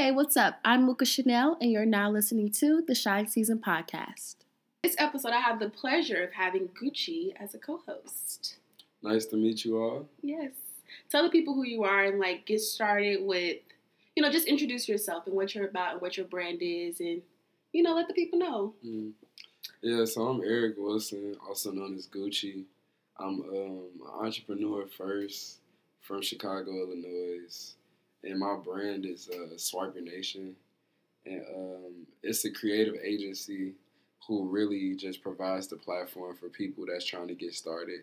Hey, what's up? I'm Mooka Chanel, and you're now listening to the Shine Season Podcast. This episode, I have the pleasure of having Gucci as a co-host. Nice to meet you all. Yes. Tell the people who you are and, like, get started with, you know, just introduce yourself and what you're about and what your brand is and, you know, let the people know. Yeah, so I'm Eric Wilson, also known as Gucci. I'm an entrepreneur first from Chicago, Illinois. And my brand is Swiper Nation. And it's a creative agency who really just provides the platform for people that's trying to get started,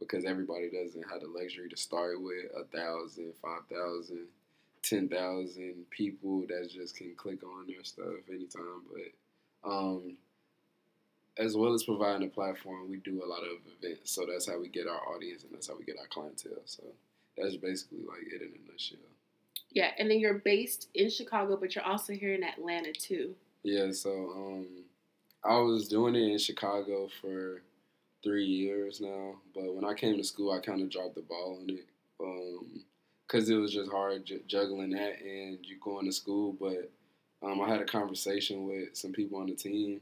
because everybody doesn't have the luxury to start with 1,000, 5,000, 10,000 people that just can click on their stuff anytime. But as well as providing a platform, we do a lot of events. So that's how we get our audience and that's how we get our clientele. So that's basically like it in a nutshell. Yeah, and then you're based in Chicago, but you're also here in Atlanta, too. Yeah, so I was doing it in Chicago for 3 years now. But when I came to school, I kind of dropped the ball on it because it was just hard juggling that and you going to school. But I had a conversation with some people on the team,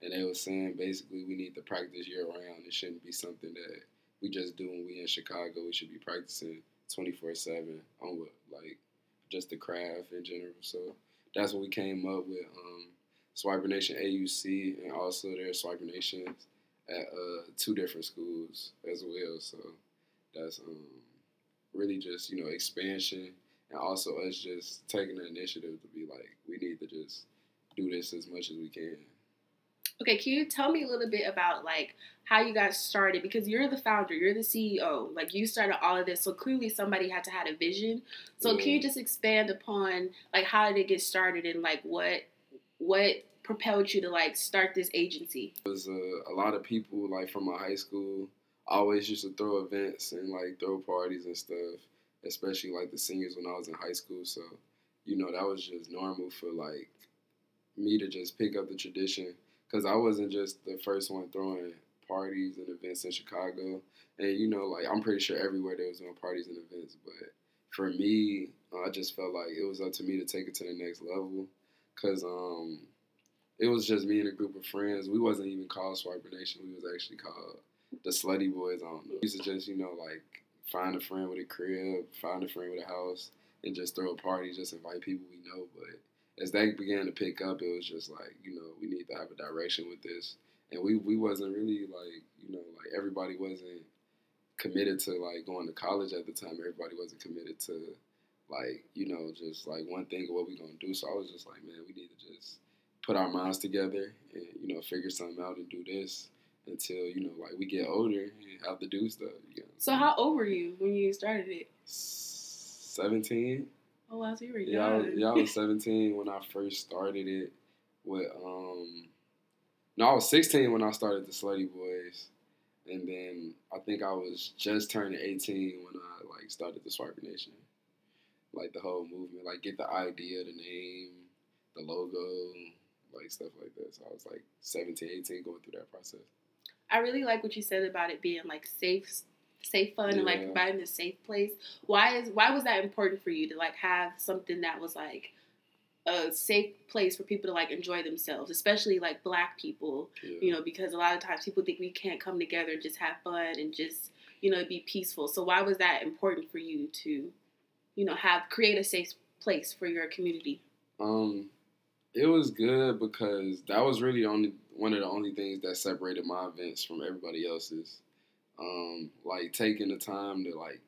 and they were saying basically we need to practice year-round. It shouldn't be something that we just do when we in Chicago. We should be practicing 24/7 on what, like, just the craft in general. So that's what we came up with. Swiper Nation AUC and also there's Swiper Nations at 2 different schools as well. So that's really just, you know, expansion and also us just taking the initiative to be like, we need to just do this as much as we can. Okay, can you tell me a little bit about, like, how you got started? Because you're the founder, you're the CEO, like, you started all of this, so clearly somebody had to have a vision. So Can you just expand upon, like, how did it get started and, like, what propelled you to, like, start this agency? It was a lot of people, like, from my high school always used to throw events and, like, throw parties and stuff, especially, like, the seniors when I was in high school. So, you know, that was just normal for, like, me to just pick up the tradition. Because I wasn't just the first one throwing parties and events in Chicago. And, you know, like, I'm pretty sure everywhere they was doing parties and events. But for me, I just felt like it was up to me to take it to the next level. Because it was just me and a group of friends. We wasn't even called Swiper Nation. We was actually called the Slutty Boys. I don't know. We used to just, you know, like, find a friend with a crib, find a friend with a house, and just throw a party, just invite people we know. But as they began to pick up, it was just like, you know, we need to have a direction with this. And we wasn't really, like, you know, like, everybody wasn't committed to, like, going to college at the time. Everybody wasn't committed to, like, you know, just, like, one thing of what we going to do. So I was just like, man, we need to just put our minds together and, you know, figure something out and do this until, you know, like, we get older and have to do stuff, you know. So how old were you when you started it? 17. Oh, wow, so you were young. Yeah, I was 17 when I first started it with, I was 16 when I started the Slutty Boys, and then I think I was just turning 18 when I, like, started the Swiper Nation. Like, the whole movement, like, get the idea, the name, the logo, like, stuff like that. So I was, like, 17, 18 going through that process. I really like what you said about it being, like, safe fun, yeah, and, like, providing a safe place. Why was that important for you to, like, have something that was, like, a safe place for people to, like, enjoy themselves, especially, like, Black people, yeah, you know, because a lot of times people think we can't come together and just have fun and just, you know, be peaceful. So why was that important for you to, you know, create a safe place for your community? It was good because that was really one of the only things that separated my events from everybody else's. Like, taking the time to, like,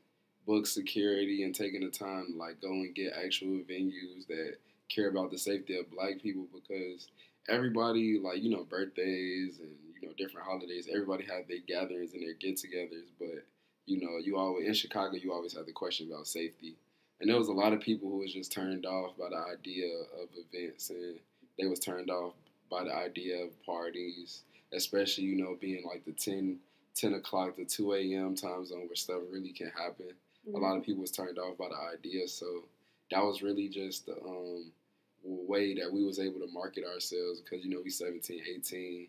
book security and taking the time to, like, go and get actual venues that care about the safety of Black people, because everybody, like, you know, birthdays and, you know, different holidays, everybody have their gatherings and their get-togethers, but, you know, in Chicago, you always have the question about safety. And there was a lot of people who was just turned off by the idea of events, and they was turned off by the idea of parties, especially, you know, being, like, the 10 o'clock to 2 a.m. time zone where stuff really can happen. Mm-hmm. A lot of people was turned off by the idea, so that was really just the way that we was able to market ourselves, because, you know, we 17, 18,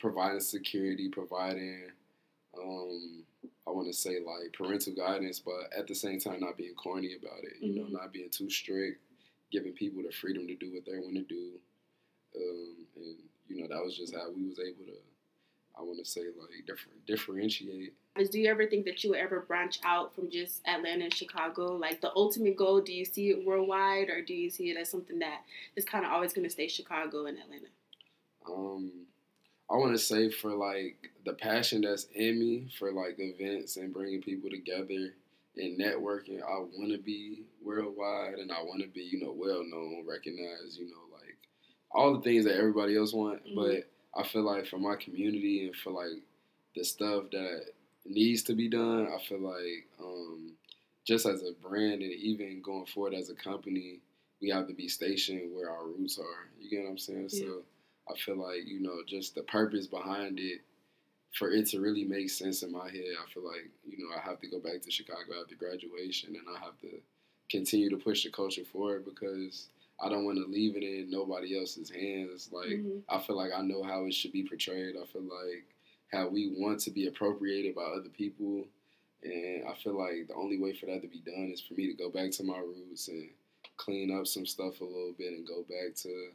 providing security, providing, I want to say, like, parental guidance, but at the same time not being corny about it, you mm-hmm. know, not being too strict, giving people the freedom to do what they want to do. And, you know, that was just how we was able to, I want to say, like, differentiate. Do you ever think that you would ever branch out from just Atlanta and Chicago? Like, the ultimate goal, do you see it worldwide, or do you see it as something that is kind of always going to stay Chicago and Atlanta? I want to say for, like, the passion that's in me for, like, events and bringing people together and networking, I want to be worldwide, and I want to be, you know, well-known, recognized, you know, like, all the things that everybody else want, mm-hmm. but I feel like for my community and for, like, the stuff that needs to be done, I feel like just as a brand and even going forward as a company, we have to be stationed where our roots are. You get what I'm saying? Yeah. So I feel like, you know, just the purpose behind it, for it to really make sense in my head, I feel like, you know, I have to go back to Chicago after graduation, and I have to continue to push the culture forward because I don't want to leave it in nobody else's hands. Like, mm-hmm. I feel like I know how it should be portrayed. I feel like how we want to be appropriated by other people. And I feel like the only way for that to be done is for me to go back to my roots and clean up some stuff a little bit and go back to,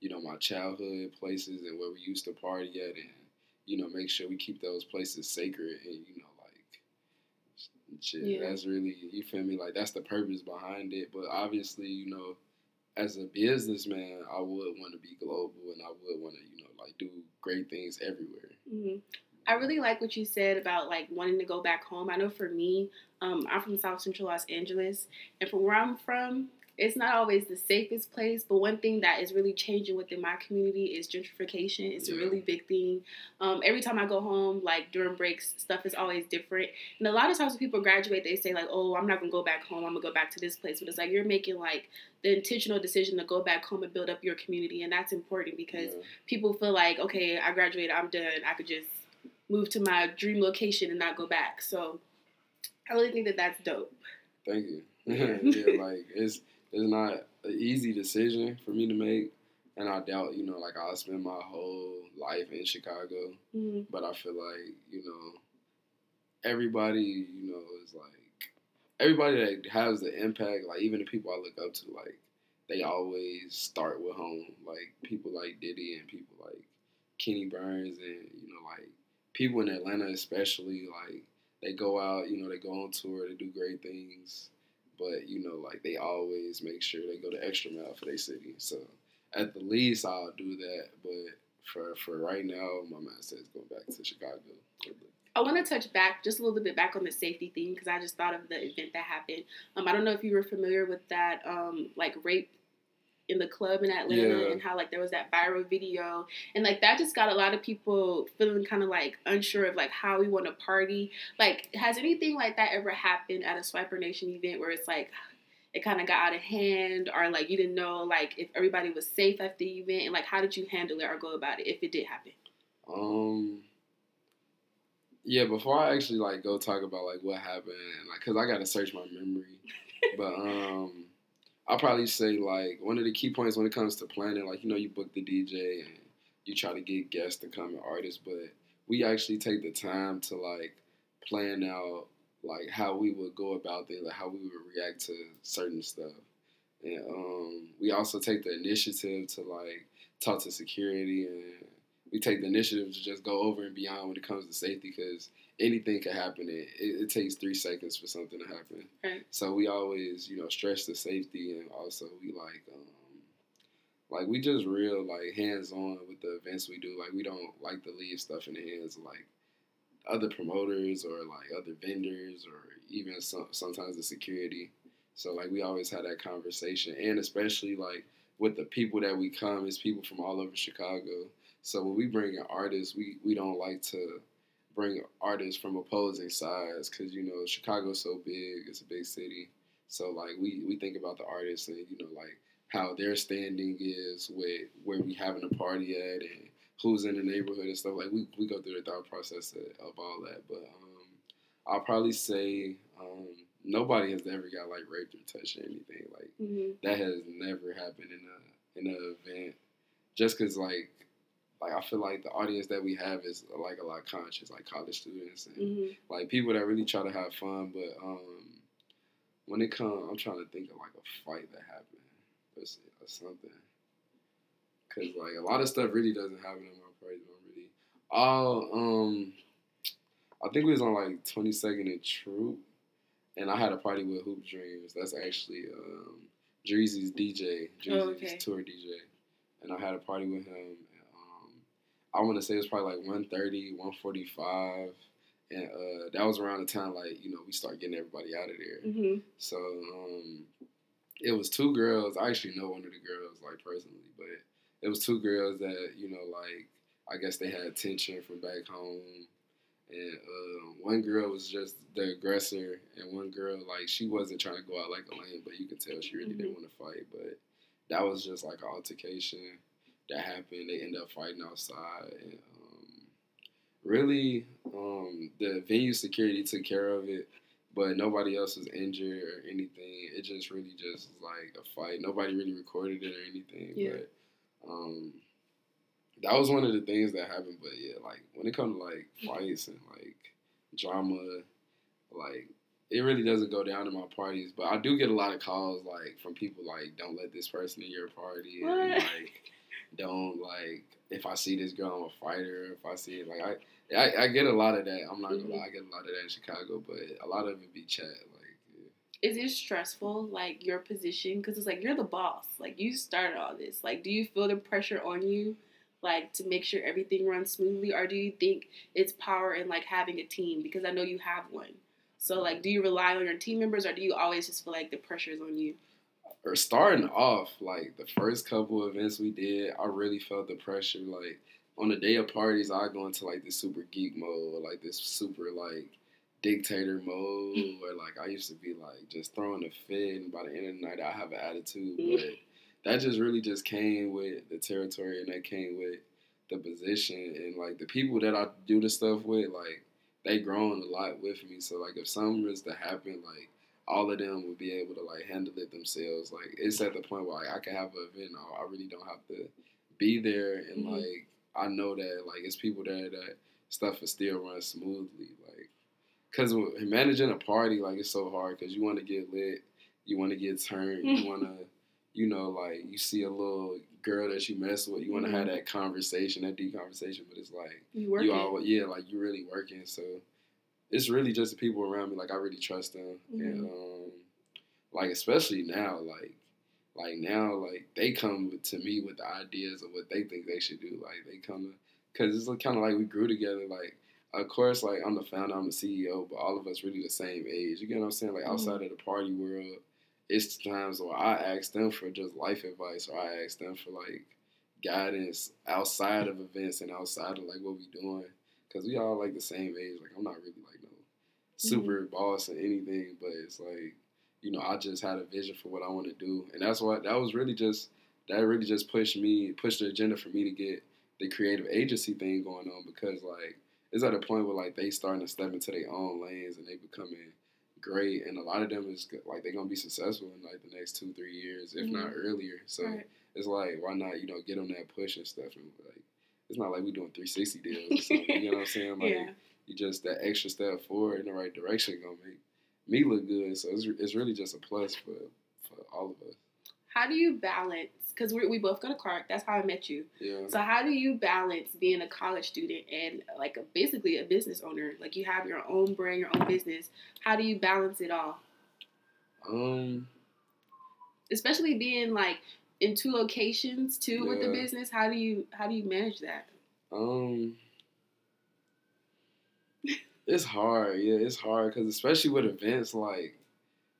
you know, my childhood places and where we used to party at, and, you know, make sure we keep those places sacred and, you know, like, shit, yeah. That's really, you feel me? Like, that's the purpose behind it. But obviously, you know, as a businessman, I would want to be global, and I would want to, you know, like, do great things everywhere. Mm-hmm. I really like what you said about, like, wanting to go back home. I know for me, I'm from South Central Los Angeles, and from where I'm from, it's not always the safest place, but one thing that is really changing within my community is gentrification. It's a really big thing. Every time I go home, like, during breaks, stuff is always different. And a lot of times when people graduate, they say, like, oh, I'm not going to go back home. I'm going to go back to this place. But it's like you're making, like, the intentional decision to go back home and build up your community. And that's important because people feel like, okay, I graduated. I'm done. I could just move to my dream location and not go back. So I really think that that's dope. Thank you. Like, it's not an easy decision for me to make, and I doubt, you know, like, I'll spend my whole life in Chicago, mm-hmm. but I feel like, you know, everybody, you know, is like, everybody that has the impact, like, even the people I look up to, like, they always start with home, like, people like Diddy and people like Kenny Burns and, you know, like, people in Atlanta especially, like, they go out, you know, they go on tour, they do great things. But, you know, like, they always make sure they go the extra mile for their city. So, at the least, I'll do that. But for right now, my mind says go back to Chicago. I want to touch back just a little bit back on the safety thing because I just thought of the event that happened. I don't know if you were familiar with that, like, rape in the club in Atlanta and how, like, there was that viral video. And, like, that just got a lot of people feeling kind of, like, unsure of, like, how we want to party. Like, has anything like that ever happened at a Swiper Nation event where it's, like, it kind of got out of hand or, like, you didn't know, like, if everybody was safe at the event? And, like, how did you handle it or go about it if it did happen? Yeah, before I actually, like, go talk about, like, what happened, like, because I got to search my memory. But, I'll probably say, like, one of the key points when it comes to planning, like, you know, you book the DJ and you try to get guests to come and artists, but we actually take the time to, like, plan out, like, how we would go about things, like, how we would react to certain stuff. And we also take the initiative to, like, talk to security, and we take the initiative to just go over and beyond when it comes to safety because anything could happen. It takes 3 seconds for something to happen. Right. So we always, you know, stress the safety, and also we like we just real like hands on with the events we do. Like we don't like to leave stuff in the hands of like other promoters or like other vendors or even sometimes the security. So like we always have that conversation, and especially like with the people that we come, it's people from all over Chicago. So when we bring an artist, we don't like to bring artists from opposing sides because, you know, Chicago's so big. It's a big city. So, like, we think about the artists and, you know, like, how their standing is with where we having a party at and who's in the neighborhood and stuff. Like, we go through the thought process of all that. But I'll probably say nobody has ever got, like, raped or touched or anything. Like, that has never happened in an event just because, like, I feel like the audience that we have is, like, a lot conscious, like, college students and, like, people that really try to have fun. But when it comes, I'm trying to think of, like, a fight that happened. or something. Cause like a lot of stuff really doesn't happen in my party. I think we was on like 22nd and Troop, and I had a party with Hoop Dreams. That's actually Drizzy's DJ, tour DJ, and I had a party with him. And, I want to say it was probably like 1:30, 1:45, and that was around the time like we start getting everybody out of there. Mm-hmm. So it was two girls. I actually know one of the girls like personally, but it was two girls that like. I guess they had tension from back home, and one girl was just the aggressor, and one girl, like, she wasn't trying to go out like a lame, but you could tell she really didn't want to fight, but that was just, like, an altercation that happened. They ended up fighting outside, and really, the venue security took care of it, but nobody else was injured or anything. It just really just was, like, a fight. Nobody really recorded it or anything, but... that was one of the things that happened, but yeah, like, when it comes to, like, fights and, like, drama, like, it really doesn't go down in my parties, but I do get a lot of calls, like, from people, like, don't let this person in your party, and, like, don't, like, if I see this girl, I'm a fighter, if I see it, like, I get a lot of that, I'm not gonna lie, I get a lot of that in Chicago, but a lot of it be chat, like. Is it stressful, like, your position, because it's, like, you're the boss, like, you started all this, like, do you feel the pressure on you? Like, to make sure everything runs smoothly? Or do you think it's power in, like, having a team? Because I know you have one. So, like, do you rely on your team members, or do you always just feel like the pressure's on you? Or starting off, like, the first couple events we did, I really felt the pressure. Like, on the day of parties, I go into, like, this super geek mode, or, like, this super, like, dictator mode, where, like, I used to be, like, just throwing a fit, and by the end of the night, I have an attitude, but... That just really just came with the territory, and that came with the position, and, like, the people that I do this stuff with, like, they grown a lot with me, so, like, if something was to happen, like, all of them would be able to, like, handle it themselves. Like, it's at the point where, like, I can have an event, I really don't have to be there, and, like, I know that, like, it's people there that stuff will still run smoothly, like, because managing a party, like, it's so hard, because you want to get lit, you want to get turned, you want to... You know, like, you see a little girl that you mess with, you want to have that conversation, that deep conversation, but it's like, you always, like, you really working, so it's really just the people around me, like, I really trust them, and, like, especially now, like, they come to me with the ideas of what they think they should do, like, they come, because it's kind of like we grew together, like, of course, like, I'm the founder, I'm the CEO, but all of us really the same age, you get what I'm saying, like, outside of the party world, it's times where I ask them for just life advice, or I ask them for, like, guidance outside of events and outside of, like, what we doing. Because we all, like, the same age. Like, I'm not really, like, no super boss or anything. But it's, like, I just had a vision for what I want to do. And that's why that really just pushed the agenda for me to get the creative agency thing going on. Because, like, it's at a point where, like, they starting to step into their own lanes and they becoming great, and a lot of them is like they're gonna be successful in like the next 2-3 years, if not earlier. So it's like, why not get on that push and stuff? And like, it's not like we doing 360 deals or something. You know what I'm saying? Like, you just that extra step forward in the right direction gonna make me look good. So it's really just a plus for all of us. How do you balance? Because we both go to Clark. That's how I met you. Yeah. So how do you balance being a college student and, like, basically a business owner? Like, you have your own brand, your own business. How do you balance it all? Especially being, like, in two locations, too, with the business. How do you manage that? It's hard. Yeah, it's hard. Because especially with events, like,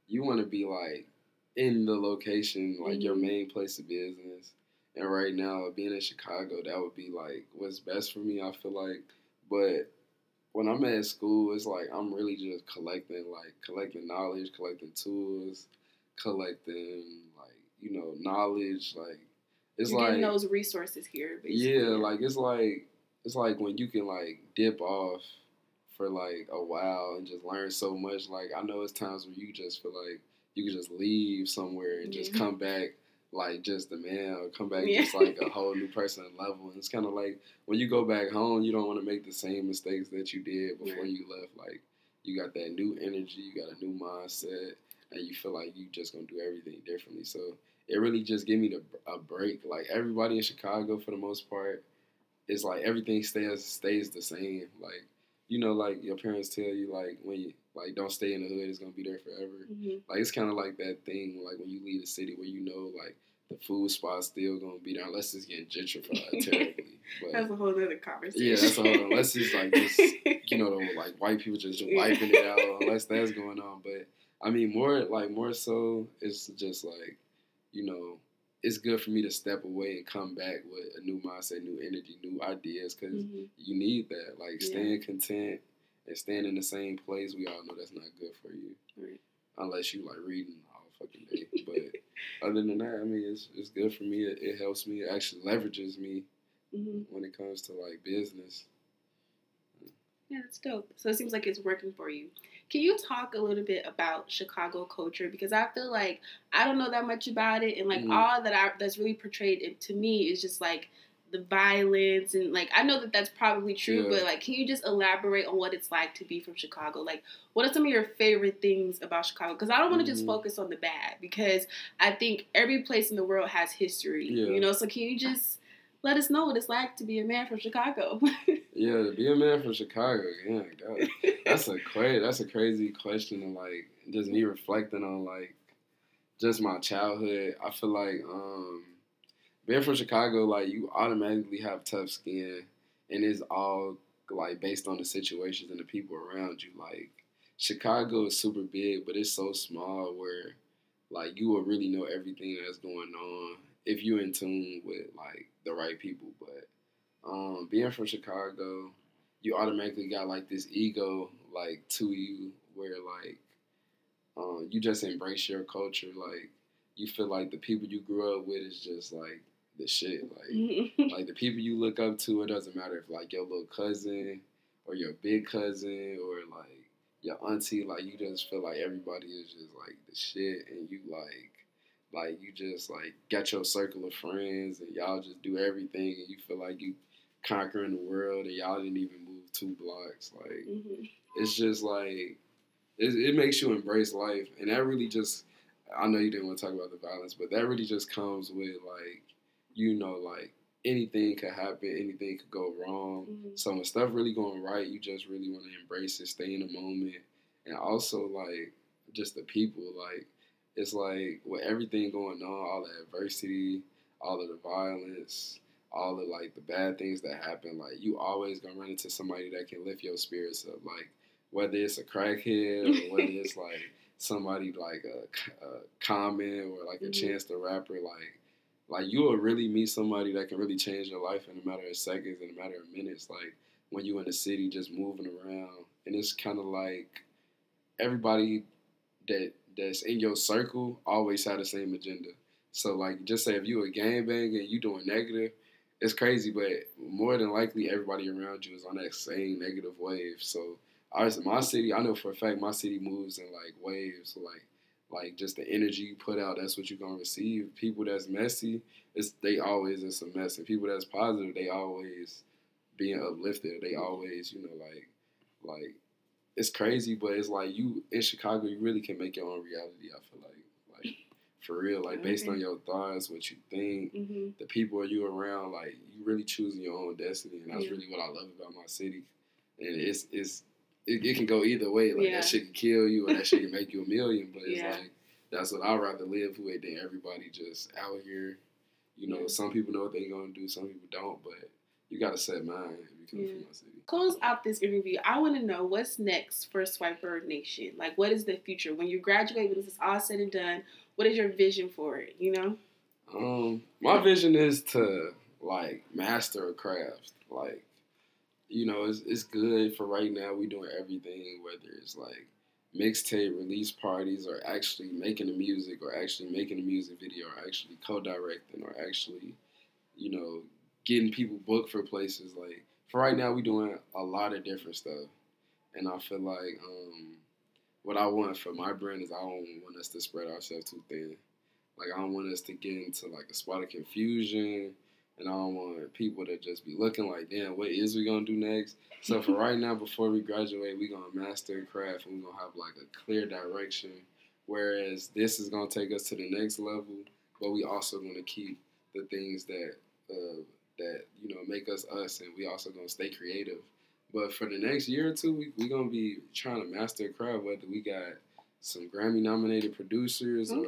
you want to be, like, in the location, like, your main place of business. And right now, being in Chicago, that would be, like, what's best for me, I feel like. But when I'm at school, it's like I'm really just collecting knowledge, collecting tools, collecting, like, knowledge. Like, it's you're like... getting those resources here, basically. Yeah, like, it's like when you can, like, dip off for, like, a while and just learn so much. Like, I know it's times where you just feel like you can just leave somewhere and just come back like just the man, or come back just like a whole new person and level. And it's kind of like when you go back home, you don't want to make the same mistakes that you did before you left. Like, you got that new energy, you got a new mindset, and you feel like you just going to do everything differently. So it really just gave me a break. Like, everybody in Chicago, for the most part, it's like everything stays the same. Like, you know, like, your parents tell you, like, when you, like, don't stay in the hood, it's going to be there forever. Mm-hmm. Like, it's kind of like that thing, like, when you leave the city where you know, like, the food spot's still going to be there, unless it's getting gentrified terribly. But that's a whole other conversation. Yeah, that's a whole other, unless it's, like, just, you know, the, like, white people just wiping it out, unless that's going on. But, I mean, more so, it's just, like, you know, it's good for me to step away and come back with a new mindset, new energy, new ideas, because mm-hmm. you need that. Like, staying content and staying in the same place, we all know that's not good for you. Right. Unless you, like, reading all fucking day. But other than that, I mean, it's good for me. It helps me. It actually leverages me mm-hmm. when it comes to, like, business. Yeah, that's dope. So it seems like it's working for you. Can you talk a little bit about Chicago culture? Because I feel like I don't know that much about it. And, like, mm-hmm. all that's really portrayed to me is just, like, the violence. And, like, I know that that's probably true. Yeah. But, like, can you just elaborate on what it's like to be from Chicago? Like, what are some of your favorite things about Chicago? Because I don't want to mm-hmm. just focus on the bad. Because I think every place in the world has history. Yeah. You know? So can you just let us know what it's like to be a man from Chicago? Yeah, to be a man from Chicago. Yeah, God. That's a crazy question. And, like, just me reflecting on, like, just my childhood. I feel like being from Chicago, like, you automatically have tough skin. And it's all, like, based on the situations and the people around you. Like, Chicago is super big, but it's so small where, like, you will really know everything that's going on if you're in tune with, like, the right people. But being from Chicago, you automatically got, like, this ego, like, to you where, like, you just embrace your culture. Like, you feel like the people you grew up with is just, like, the shit. Like, like the people you look up to, it doesn't matter if, like, your little cousin or your big cousin or, like, your auntie. Like, you just feel like everybody is just, like, the shit. And you, like, you just, like, got your circle of friends and y'all just do everything and you feel like you conquering the world and y'all didn't even move 2 blocks. Like, mm-hmm. it's just, like, it makes you embrace life. And that really just, I know you didn't want to talk about the violence, but that really just comes with, like, you know, like, anything could happen, anything could go wrong. Mm-hmm. So when stuff really going right, you just really want to embrace it, stay in the moment. And also, like, just the people, like, it's like with everything going on, all the adversity, all of the violence, all of, like, the bad things that happen, like, you always gonna run into somebody that can lift your spirits up. Like, whether it's a crackhead or whether it's, like, somebody like a Common or, like, a mm-hmm. Chance the Rapper, like you will really meet somebody that can really change your life in a matter of seconds, in a matter of minutes. Like, when you in the city just moving around, and it's kind of like everybody that's in your circle always have the same agenda. So, like, just say if you a gangbanger and you doing negative, it's crazy, but more than likely everybody around you is on that same negative wave. So, my city, I know for a fact my city moves in, like, waves. So, like just the energy you put out, that's what you're going to receive. People that's messy, they always in some mess. And people that's positive, they always being uplifted. They always, you know, like, it's crazy, but it's like you in Chicago, you really can make your own reality. I feel like for real, like based on your thoughts, what you think, mm-hmm. the people you around, like you really choosing your own destiny, and that's really what I love about my city. And it can go either way. Like that shit can kill you, or that shit can make you a million. But it's like that's what I'd rather live with than everybody just out here. You know, some people know what they're gonna do, some people don't, but you gotta set mine if you come from my city. Close out this interview. I want to know what's next for Swiper Nation. Like, what is the future? When you graduate, when this is all said and done, what is your vision for it? You know? My vision is to, like, master a craft. Like, you know, it's good for right now. We doing everything, whether it's, like, mixtape, release parties, or actually making the music, or actually making a music video, or actually co-directing, or actually, you know, getting people booked for places. Like, for right now, we doing a lot of different stuff. And I feel like what I want for my brand is I don't want us to spread ourselves too thin. Like, I don't want us to get into, like, a spot of confusion. And I don't want people to just be looking like, damn, what is we going to do next? So for right now, before we graduate, we going to master and craft. And we're going to have, like, a clear direction. Whereas this is going to take us to the next level. but we also going to keep the things that that you know make us us, and we also going to stay creative. But for the next year or two, we're going to be trying to master the craft, whether we got some Grammy-nominated producers or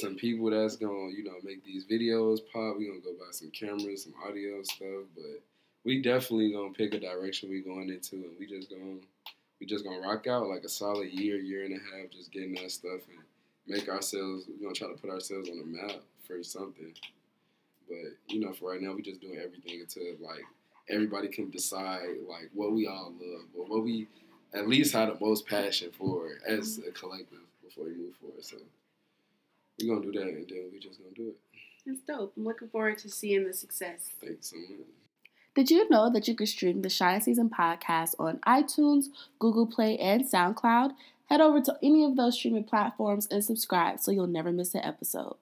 some people that's going to, you know, make these videos pop. We're going to go buy some cameras, some audio stuff. But we definitely going to pick a direction we're going into, and we just going to rock out like a solid year and a half, just getting that stuff and make ourselves, we're going to try to put ourselves on the map for something. But, you know, for right now, we're just doing everything until, like, everybody can decide, like, what we all love or what we at least have the most passion for as a collective before we move forward. So we're going to do that, and then we're just going to do it. It's dope. I'm looking forward to seeing the success. Thanks so much. Did you know that you can stream the Shine Season podcast on iTunes, Google Play, and SoundCloud? Head over to any of those streaming platforms and subscribe so you'll never miss an episode.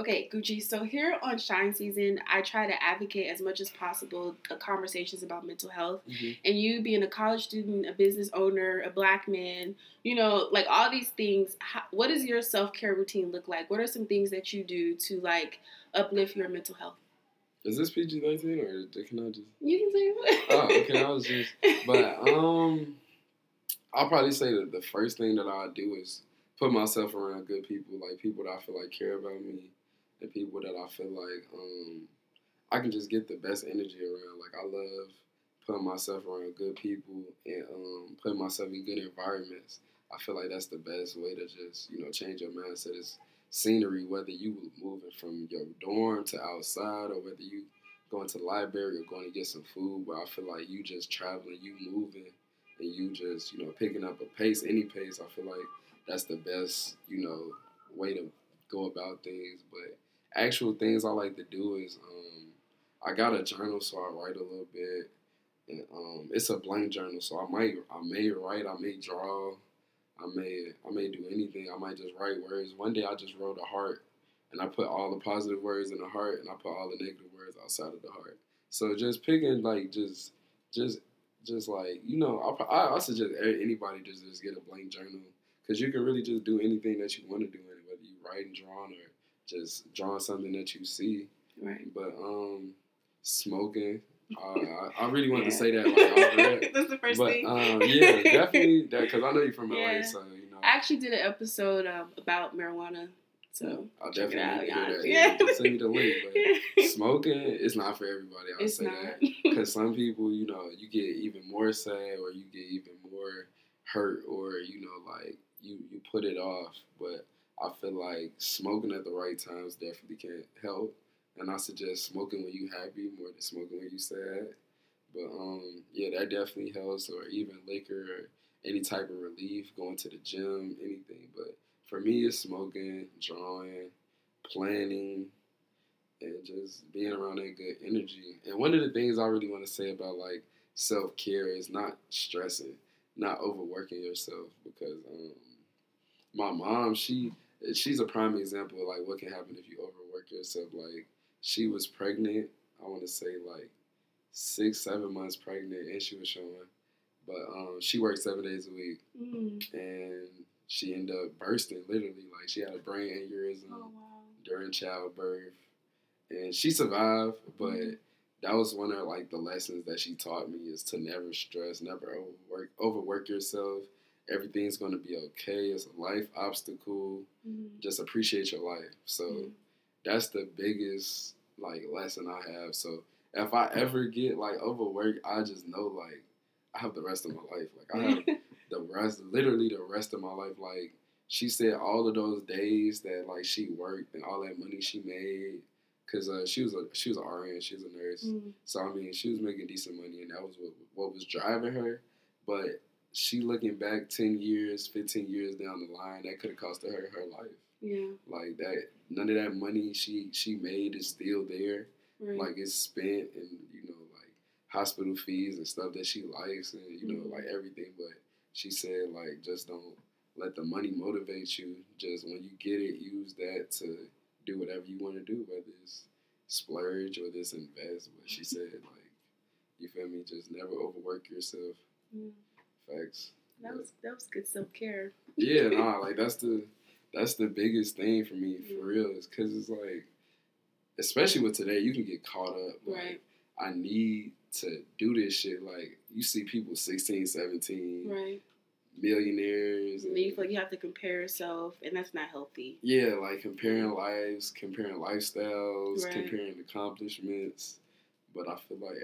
Okay, Gucci, so here on Shine Season, I try to advocate as much as possible conversations about mental health. Mm-hmm. And you being a college student, a business owner, a black man, you know, like all these things, what does your self-care routine look like? What are some things that you do to, like, uplift your mental health? Is this PG-13 or can I just... You can say what? Oh, okay, I was just... But I'll probably say that the first thing that I do is put myself around good people, like people that I feel like care about me. The people that I feel like I can just get the best energy around. Like, I love putting myself around good people and putting myself in good environments. I feel like that's the best way to just, you know, change your mindset is scenery, whether you moving from your dorm to outside or whether you going to the library or going to get some food. But I feel like you just traveling, you moving, and you just, you know, picking up a pace, any pace. I feel like that's the best, you know, way to go about things. But actual things I like to do is I got a journal, so I write a little bit, and it's a blank journal, so I may write, I may draw, I may do anything. I might just write words. One day I just wrote a heart, and I put all the positive words in the heart, and I put all the negative words outside of the heart. So just picking, like, just like, you know, I suggest anybody just get a blank journal, because you can really just do anything that you want to do in it, whether you write and draw or just drawing something that you see. Right. But smoking, I really wanted to say that. Like, that's the first thing. Yeah, definitely. Because I know you're from LA, so, you know. I actually did an episode about marijuana. So I'll definitely do that. Yeah. Just send me the link. But smoking, it's not for everybody. I'll say that. Because some people, you know, you get even more sad or you get even more hurt or, you know, like you put it off. But I feel like smoking at the right times definitely can help. And I suggest smoking when you happy more than smoking when you sad. But, yeah, that definitely helps. Or even liquor or any type of relief, going to the gym, anything. But for me, it's smoking, drawing, planning, and just being around that good energy. And one of the things I really want to say about, like, self-care is not stressing, not overworking yourself. Because my mom, she's a prime example of, like, what can happen if you overwork yourself. Like, she was pregnant, I want to say, like, 6-7 months pregnant, and she was showing. But she worked 7 days a week, and she ended up bursting, literally. Like, she had a brain aneurysm during childbirth, and she survived. But that was one of, like, the lessons that she taught me is to never stress, never overwork yourself. Everything's going to be okay. It's a life obstacle. Mm-hmm. Just appreciate your life. So that's the biggest, like, lesson I have. So if I ever get, like, overworked, I just know, like, I have the rest of my life. Like, I have the rest of my life. Like, she said all of those days that, like, she worked and all that money she made. Because she was an RN. She was a nurse. Mm-hmm. So, I mean, she was making decent money, and that was what was driving her. But she looking back 10 years, 15 years down the line, that could have cost her her life. Yeah. Like, that, none of that money she made is still there. Right. Like, it's spent and, you know, like, hospital fees and stuff that she likes and, you know, like, everything. But she said, like, just don't let the money motivate you. Just when you get it, use that to do whatever you want to do, whether it's splurge or this invest. But she said, like, you feel me? Just never overwork yourself. Yeah. Facts. That was good self care. Yeah, nah, like, that's the that's the biggest thing for me, for real. Is because it's like, especially with today, you can get caught up. Right. Like, I need to do this shit. Like, you see people 16, 17. Right. Millionaires. And you feel like you have to compare yourself, and that's not healthy. Yeah, like comparing lives, comparing lifestyles, right. comparing accomplishments. But I feel like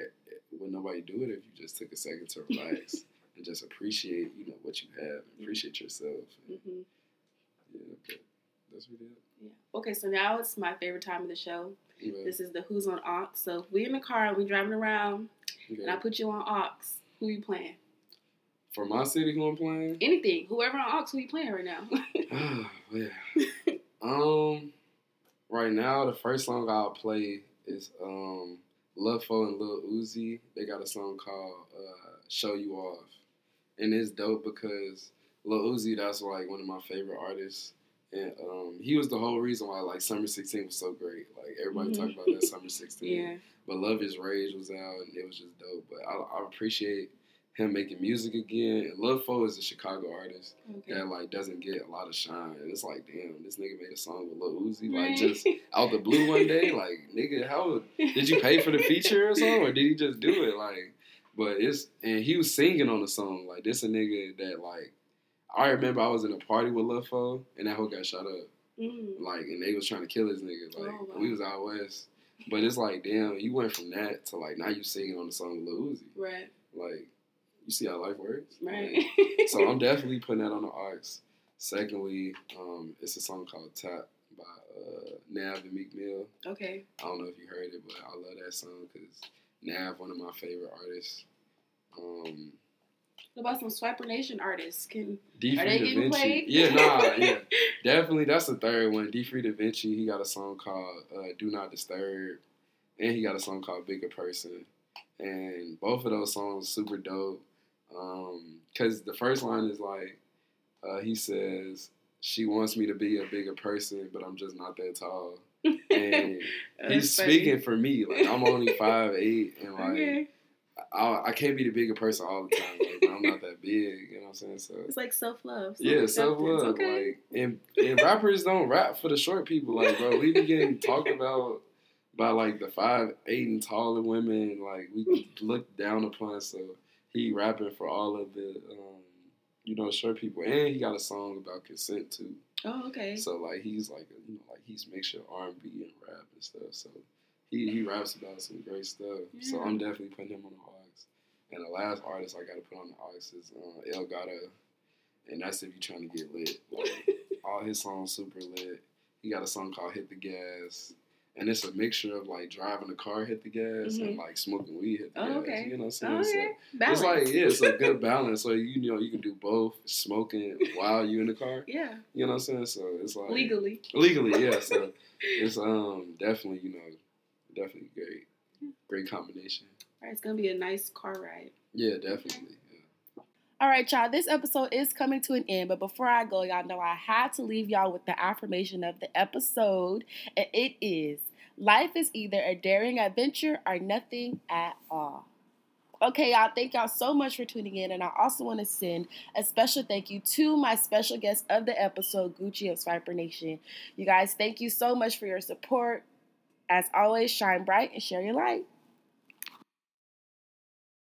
would nobody do it if you just took a second to relax and just appreciate, you know, what you have, appreciate yourself. And, mm-hmm. Yeah, okay. That's what we did. Yeah. Okay, so now it's my favorite time of the show. Yeah. This is the Who's on Aux. So if we're in the car and we're driving around, okay. and I put you on Aux, who you playing? For my city, who I'm playing? Anything. Whoever on Aux, who you playing right now? Oh, yeah. Right now, the first song I'll play is Lufo and Lil Uzi. They got a song called Show You Off. And it's dope because Lil Uzi, that's like one of my favorite artists. And he was the whole reason why like Summer 16 was so great. Like everybody mm-hmm. talked about that Summer 16. Yeah. But Love Is Rage was out and it was just dope. But I appreciate him making music again. And Lufo is a Chicago artist that, like, doesn't get a lot of shine. And it's like, damn, this nigga made a song with Lil Uzi, like, right. just out the blue one day. Like, nigga, how did you pay for the feature or something? Or did he just do it? Like, but it's, and he was singing on the song. Like, this a nigga that, like, I remember I was in a party with Lufo, and that hoe got shot up. Mm. Like, and they was trying to kill his nigga. Like, oh, wow. we was out west. But it's like, damn, you went from that to, like, now you singing on the song with Lil Uzi. Right. Like, you see how life works? Right. Like, so I'm definitely putting that on the Aux. Secondly, it's a song called Tap by Nav and Meek Mill. Okay. I don't know if you heard it, but I love that song because Nav, one of my favorite artists. What about some Swiper Nation artists? Are they getting played? Yeah, yeah. Definitely, that's the third one. Free Da Vinci, he got a song called Do Not Disturb. And he got a song called Bigger Person. And both of those songs super dope. Because the first line is like, he says, she wants me to be a bigger person, but I'm just not that tall. And he's funny. Speaking for me. Like, I'm only 5'8", and like, okay. I can't be the bigger person all the time. Like, I'm not that big. You know what I'm saying? So it's like self-love. Yeah, self-love. Okay. Like, and rappers don't rap for the short people. Like, bro, we be getting talked about by, like, the 5'8" and taller women. Like, we looked down upon. So he rapping for all of the, you know, short people. And he got a song about consent, too. Oh, okay. So, like, he's, like, you know, like, he's mixing R&B and rap and stuff. So he raps about some great stuff. Yeah. So I'm definitely putting him on the Aux. And the last artist I got to put on the Aux is El Gato. And that's if you're trying to get lit. Like, all his songs super lit. He got a song called Hit the Gas. And it's a mixture of, like, driving the car, hit the gas, mm-hmm. and, like, smoking weed, hit the gas. Okay. You know what I'm saying? Okay. So it's, like, yeah, it's a good balance. So, you know, you can do both smoking while you're in the car. Yeah. You know what I'm saying? So, it's, like... Legally, yeah. So, it's definitely, you know, definitely great. Great combination. All right, it's going to be a nice car ride. Yeah, definitely. Yeah. All right, y'all. This episode is coming to an end, but before I go, y'all know I had to leave y'all with the affirmation of the episode, and it is, life is either a daring adventure or nothing at all. Okay, y'all, thank y'all so much for tuning in, and I also want to send a special thank you to my special guest of the episode, Gucci of Swiper Nation. You guys, thank you so much for your support. As always, shine bright and share your light.